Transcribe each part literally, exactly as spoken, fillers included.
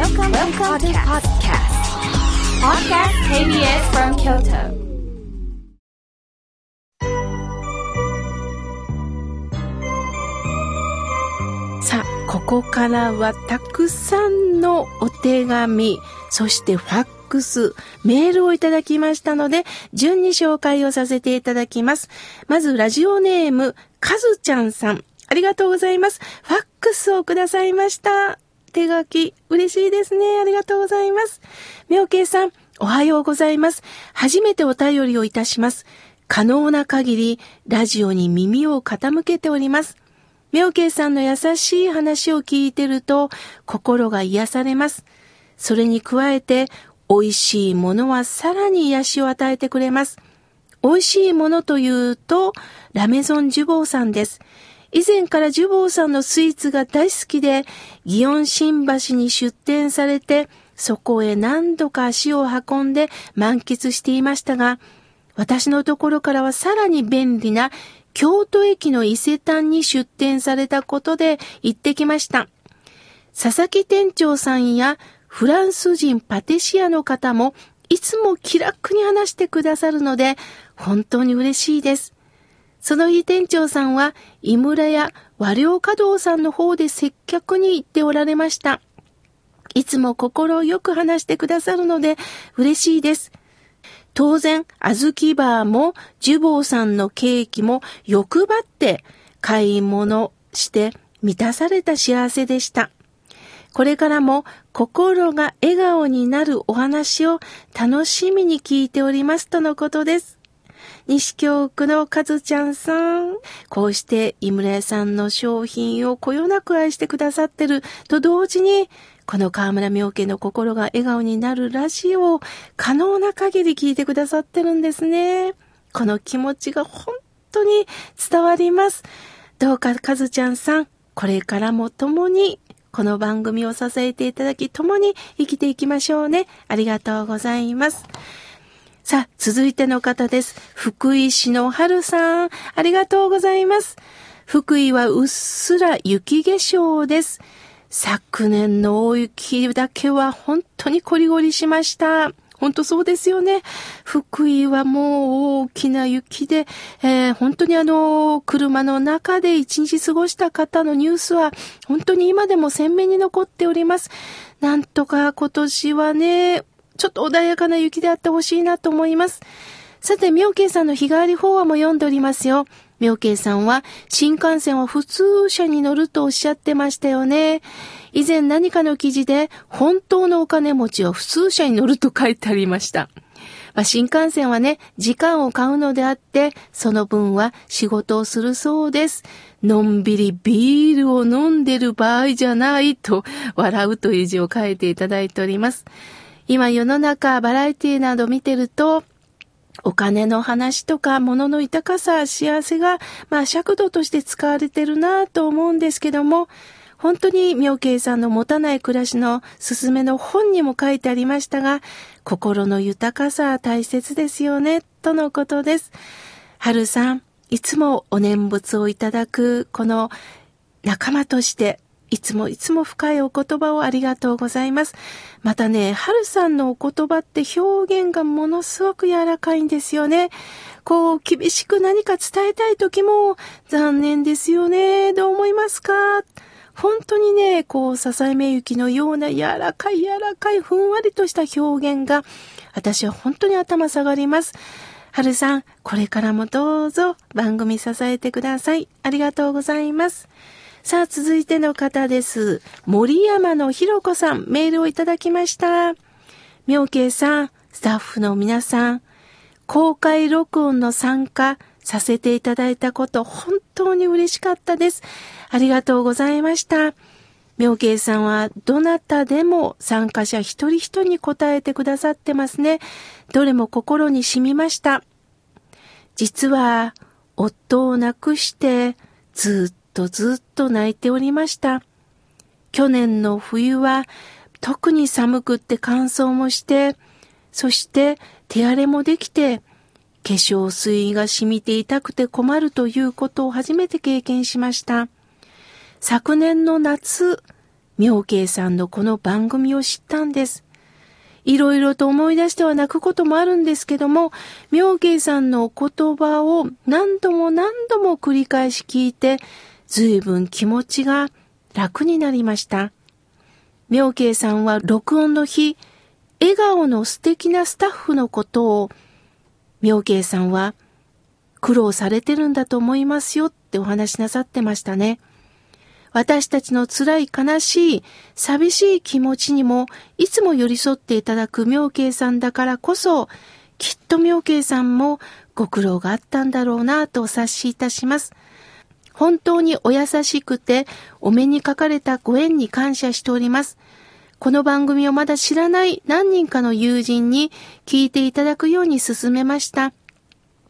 Welcome to the podcast. Podcast ケービーエス from Kyoto. さあ、ここからはたくさんのお手紙、そしてファックス、メールをいただきましたので、順に紹介をさせていただきます。まずラジオネームかずちゃんさん、ありがとうございます。ファックスをくださいました。手書き嬉しいですね。ありがとうございます。明慶さん、おはようございます。初めてお便りをいたします。可能な限りラジオに耳を傾けております。明慶さんの優しい話を聞いてると心が癒されます。それに加えて美味しいものはさらに癒しを与えてくれます。美味しいものというとラメゾンジュボーさんです。以前からジュボーさんのスイーツが大好きで、祇園新橋に出店されて、そこへ何度か足を運んで満喫していましたが、私のところからはさらに便利な京都駅の伊勢丹に出店されたことで行ってきました。佐々木店長さんやフランス人パティシエの方もいつも気楽に話してくださるので、本当に嬉しいです。その日店長さんは井村屋和良華堂さんの方で接客に行っておられました。いつも心よく話してくださるので嬉しいです。当然、あずきバーもジュボーさんのケーキも欲張って買い物して満たされた幸せでした。これからも心が笑顔になるお話を楽しみに聞いておりますとのことです。西京区のかずちゃんさん、こうして井村屋さんの商品をこよなく愛してくださってると同時に、この川村明慶の心が笑顔になるラジオを可能な限り聞いてくださってるんですね。この気持ちが本当に伝わります。どうかかずちゃんさん、これからも共にこの番組を支えていただき、共に生きていきましょうね。ありがとうございます。さあ、続いての方です。福井市の春さん、ありがとうございます。福井はうっすら雪化粧です。昨年の大雪だけは本当にこりごりしました。本当そうですよね。福井はもう大きな雪で、えー、本当にあの、車の中で一日過ごした方のニュースは本当に今でも鮮明に残っております。なんとか今年はね、ちょっと穏やかな雪であってほしいなと思います。さて、明慶さんの日替わり法話も読んでおりますよ。明慶さんは新幹線は普通車に乗るとおっしゃってましたよね。以前何かの記事で本当のお金持ちは普通車に乗ると書いてありました。まあ、新幹線はね、時間を買うのであって、その分は仕事をするそうです。のんびりビールを飲んでる場合じゃないと笑うという字を書いていただいております。今世の中バラエティなど見てると、お金の話とか物の豊かさ、幸せがまあ尺度として使われてるなぁと思うんですけども、本当に明慶さんの持たない暮らしのすすめの本にも書いてありましたが、心の豊かさ大切ですよねとのことです。春さん、いつもお念仏をいただくこの仲間としていつもいつも深いお言葉をありがとうございます。またね、春さんのお言葉って表現がものすごく柔らかいんですよね。こう、厳しく何か伝えたい時も、残念ですよね。どう思いますか？本当にね、こう、笹井芽雪のような柔らかい柔らかいふんわりとした表現が、私は本当に頭下がります。春さん、これからもどうぞ番組支えてください。ありがとうございます。さあ、続いての方です。森山のひろこさん、メールをいただきました。明慶さん、スタッフの皆さん、公開録音の参加させていただいたこと、本当に嬉しかったです。ありがとうございました。明慶さんはどなたでも参加者一人一人に答えてくださってますね。どれも心に染みました。実は、夫を亡くしてずっとずっと泣いておりました。去年の冬は特に寒くって乾燥もして、そして手荒れもできて、化粧水が染みて痛くて困るということを初めて経験しました。昨年の夏、妙慶さんのこの番組を知ったんです。いろいろと思い出しては泣くこともあるんですけども、妙慶さんのお言葉を何度も何度も繰り返し聞いて、随分気持ちが楽になりました。妙慶さんは録音の日、笑顔の素敵なスタッフのことを、妙慶さんは苦労されてるんだと思いますよってお話しなさってましたね。私たちの辛い悲しい寂しい気持ちにもいつも寄り添っていただく妙慶さんだからこそ、きっと妙慶さんもご苦労があったんだろうなとお察しいたします。本当にお優しくてお目にかかれたご縁に感謝しております。この番組をまだ知らない何人かの友人に聞いていただくように勧めました。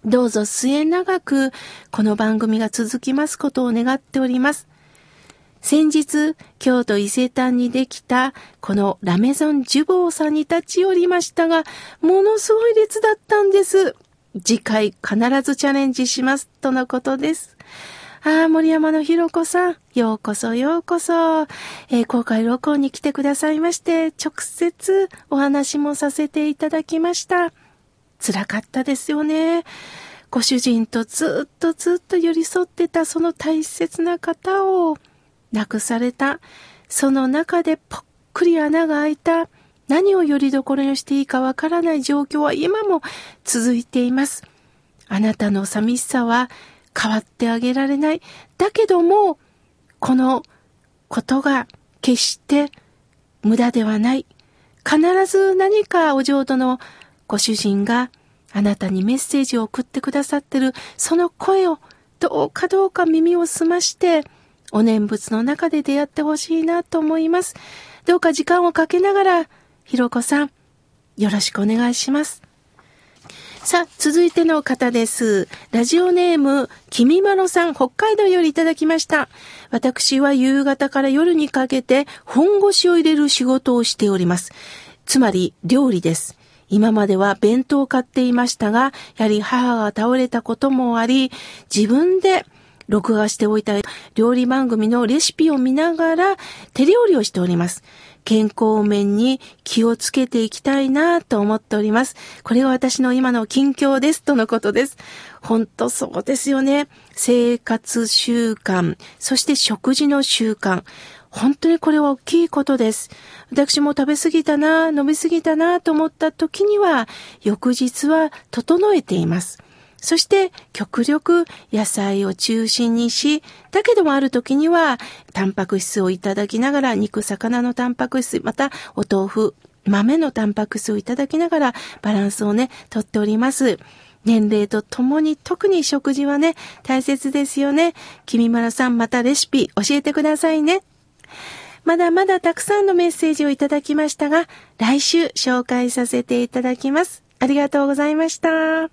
どうぞ末永くこの番組が続きますことを願っております。先日、京都伊勢丹にできたこのラメゾンジュボーさんに立ち寄りましたが、ものすごい列だったんです。次回必ずチャレンジしますとのことです。ああ、森山のひろこさん、ようこそようこそ、えー、公開録音に来てくださいまして、直接お話もさせていただきました。辛かったですよね。ご主人とずっとずっと寄り添ってたその大切な方を亡くされた、その中でぽっくり穴が開いた、何をよりどころにしていいかわからない状況は今も続いています。あなたの寂しさは変わってあげられない。だけども、このことが決して無駄ではない。必ず何かお浄土のご主人があなたにメッセージを送ってくださってる、その声をどうかどうか耳を澄まして、お念仏の中で出会ってほしいなと思います。どうか時間をかけながら、ひろこさん、よろしくお願いします。さあ、続いての方です。ラジオネーム、きみまろさん、北海道よりいただきました。私は夕方から夜にかけて、本腰を入れる仕事をしております。つまり、料理です。今までは弁当を買っていましたが、やはり母が倒れたこともあり、自分で、録画しておいた料理番組のレシピを見ながら手料理をしております。健康面に気をつけていきたいなと思っております。これが私の今の近況ですとのことです。本当そうですよね。生活習慣、そして食事の習慣。本当にこれは大きいことです。私も食べ過ぎたな、飲み過ぎたなと思った時には、翌日は整えています。そして極力野菜を中心にし、だけどもある時にはタンパク質をいただきながら、肉、魚のタンパク質、またお豆腐、豆のタンパク質をいただきながらバランスをね、とっております。年齢とともに特に食事はね、大切ですよね。君丸さん、またレシピ教えてくださいね。まだまだたくさんのメッセージをいただきましたが、来週紹介させていただきます。ありがとうございました。